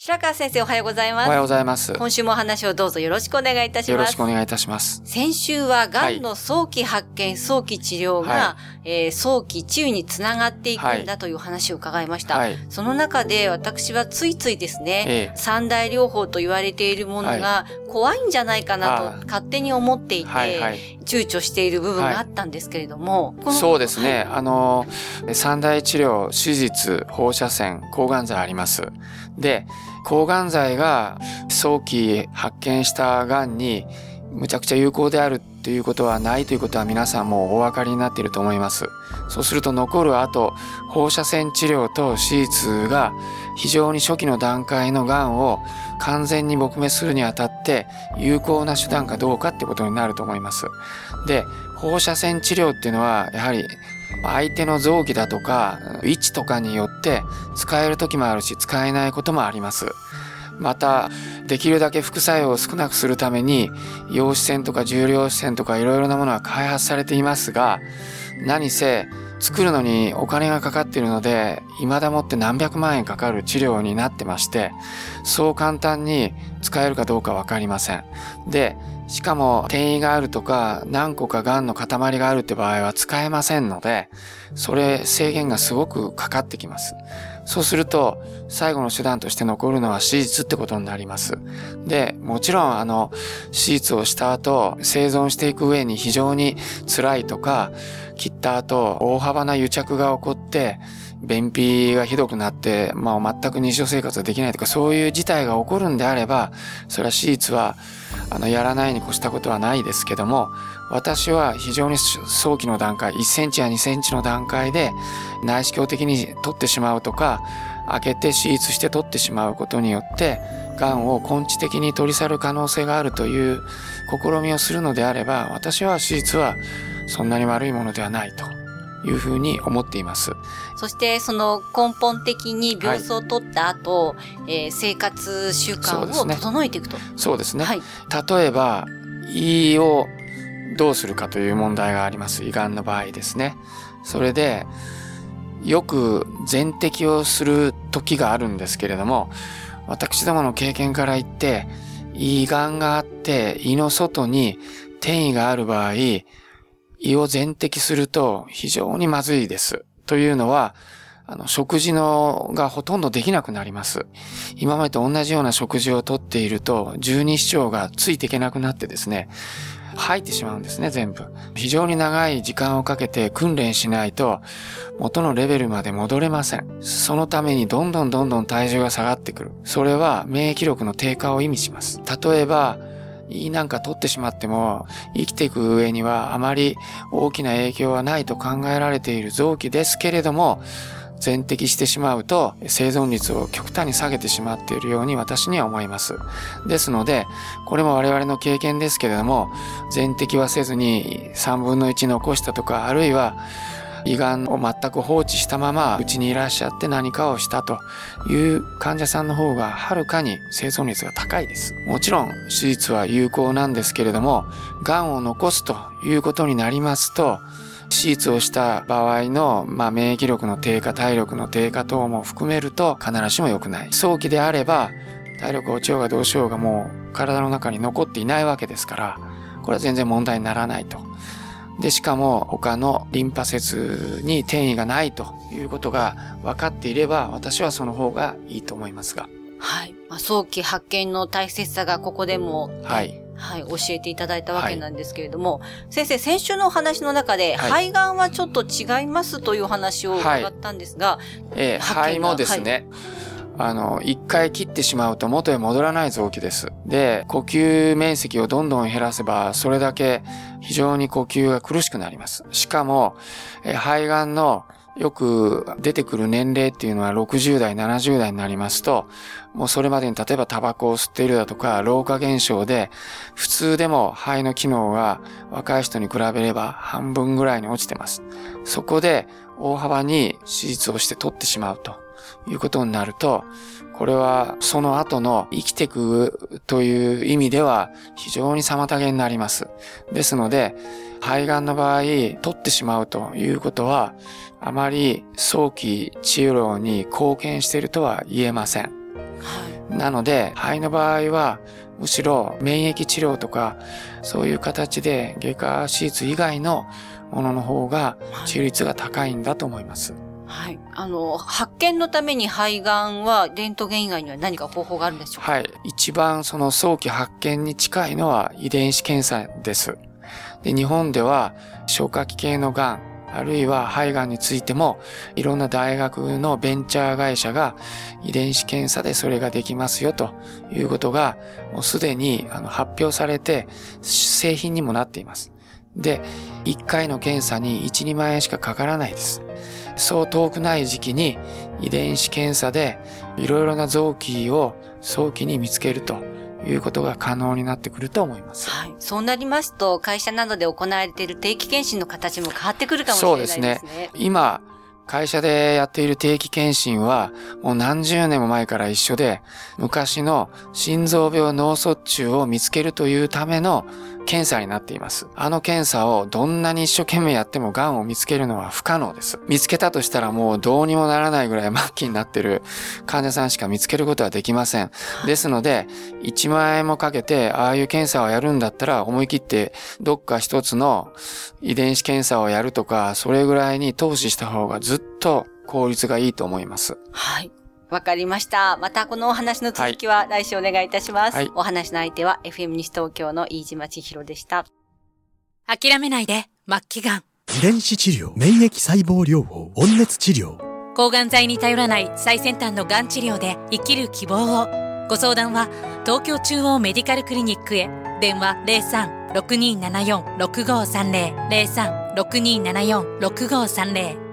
白川先生、おはようございます。おはようございます。今週もお話をどうぞよろしくお願いいたします。よろしくお願いいたします。先週はがんの早期発見、早期治療が、早期治癒につながっていくんだという話を伺いました、その中で私はついついですね、三大療法と言われているものが怖いんじゃないかなと勝手に思っていて、躊躇している部分があったんですけれども、そうですね、三大治療、手術、放射線、抗がん剤あります。で、抗がん剤が早期発見したがんにむちゃくちゃ有効であるっていうことはないということは皆さんもお分かりになっていると思います。そうすると残るあと放射線治療と手術が非常に初期の段階のがんを完全に撲滅するにあたって有効な手段かどうかってことになると思います。で、放射線治療っていうのはやはり相手の臓器だとか位置とかによって使える時もあるし使えないこともあります。またできるだけ副作用を少なくするために陽子線とか重量子線とかいろいろなものが開発されていますが、何せ作るのにお金がかかっているので未だもって何百万円かかる治療になってまして、そう簡単に使えるかどうかわかりません。で、しかも転移があるとか何個かがんの塊があるって場合は使えませんので、それ制限がすごくかかってきます。そうすると最後の手段として残るのは手術ってことになります。で、もちろん手術をした後生存していく上に非常に辛いとか、切った後大幅な癒着が起こって便秘がひどくなって、全く日常生活ができないとかそういう事態が起こるんであれば、それは手術はやらないに越したことはないですけども、私は非常に早期の段階、1センチや2センチの段階で内視鏡的に取ってしまうとか、開けて手術して取ってしまうことによってがんを根治的に取り去る可能性があるという試みをするのであれば、私は手術はそんなに悪いものではないというふうに思っています。そしてその根本的に病巣を取った後、生活習慣を整えていくと。そうですね、例えば胃をどうするかという問題があります。胃がんの場合ですね。それでよく全摘をする時があるんですけれども、私どもの経験から言って胃がんがあって胃の外に転移がある場合、胃を全摘すると非常にまずいです。というのは、食事がほとんどできなくなります。今までと同じような食事をとっていると、十二指腸がついていけなくなってですね、吐いてしまうんですね、全部。非常に長い時間をかけて訓練しないと、元のレベルまで戻れません。そのためにどんどん体重が下がってくる。それは免疫力の低下を意味します。例えば、胃なんか取ってしまっても生きていく上にはあまり大きな影響はないと考えられている臓器ですけれども、全摘してしまうと生存率を極端に下げてしまっているように私には思います。ですので、これも我々の経験ですけれども、全摘はせずに3分の1残したとか、あるいは胃がんを全く放置したままうちにいらっしゃって何かをしたという患者さんの方がはるかに生存率が高いです。もちろん手術は有効なんですけれども、がんを残すということになりますと、手術をした場合の、免疫力の低下、体力の低下等も含めると必ずしも良くない。早期であれば体力落ちようがどうしようがもう体の中に残っていないわけですから、これは全然問題にならないと。で、しかも他のリンパ節に転移がないということが分かっていれば、私はその方がいいと思いますが。はい。早期発見の大切さがここでも、教えていただいたわけなんですけれども、先生、先週のお話の中で、肺がんはちょっと違いますという話を伺ったんですが、肺もですね、一回切ってしまうと元へ戻らない臓器です。で、呼吸面積をどんどん減らせば、それだけ非常に呼吸が苦しくなります。しかも、肺がんのよく出てくる年齢っていうのは60代、70代になりますと、もうそれまでに例えばタバコを吸っているだとか、老化現象で、普通でも肺の機能が若い人に比べれば半分ぐらいに落ちてます。そこで大幅に手術をして取ってしまうということになると、これはその後の生きていくという意味では非常に妨げになります。ですので、肺がんの場合、取ってしまうということは、あまり早期治療に貢献しているとは言えません。はい、なので、肺の場合は、むしろ免疫治療とか、そういう形で外科手術以外のものの方が治癒率が高いんだと思います。はい。発見のために肺がんはレントゲン以外には何か方法があるんでしょうか？はい。一番その早期発見に近いのは遺伝子検査です。で、日本では消化器系のがん、あるいは肺がんについてもいろんな大学のベンチャー会社が遺伝子検査でそれができますよということがもうすでに発表されて製品にもなっています。で、1回の検査に1、2万円しかかからないです。そう遠くない時期に遺伝子検査でいろいろな臓器を早期に見つけるということが可能になってくると思います。はい。そうなりますと、会社などで行われている定期検診の形も変わってくるかもしれないですね。そうですね。今、会社でやっている定期検診は、もう何十年も前から一緒で、昔の心臓病脳卒中を見つけるというための検査になっています。あの検査をどんなに一生懸命やっても癌を見つけるのは不可能です。見つけたとしたらもうどうにもならないぐらい末期になっている患者さんしか見つけることはできません。ですので、1万円もかけてああいう検査をやるんだったら思い切ってどっか一つの遺伝子検査をやるとか、それぐらいに投資した方がずっと効率がいいと思います。はい。わかりました。またこのお話の続きは来週お願いいたします。はい、お話の相手は FM 西東京の飯島千尋でした。諦めないで、末期がん。遺伝子治療、免疫細胞療法、温熱治療。抗がん剤に頼らない最先端のがん治療で生きる希望を。ご相談は東京中央メディカルクリニックへ。電話 03-6274-6530、03-6274-6530。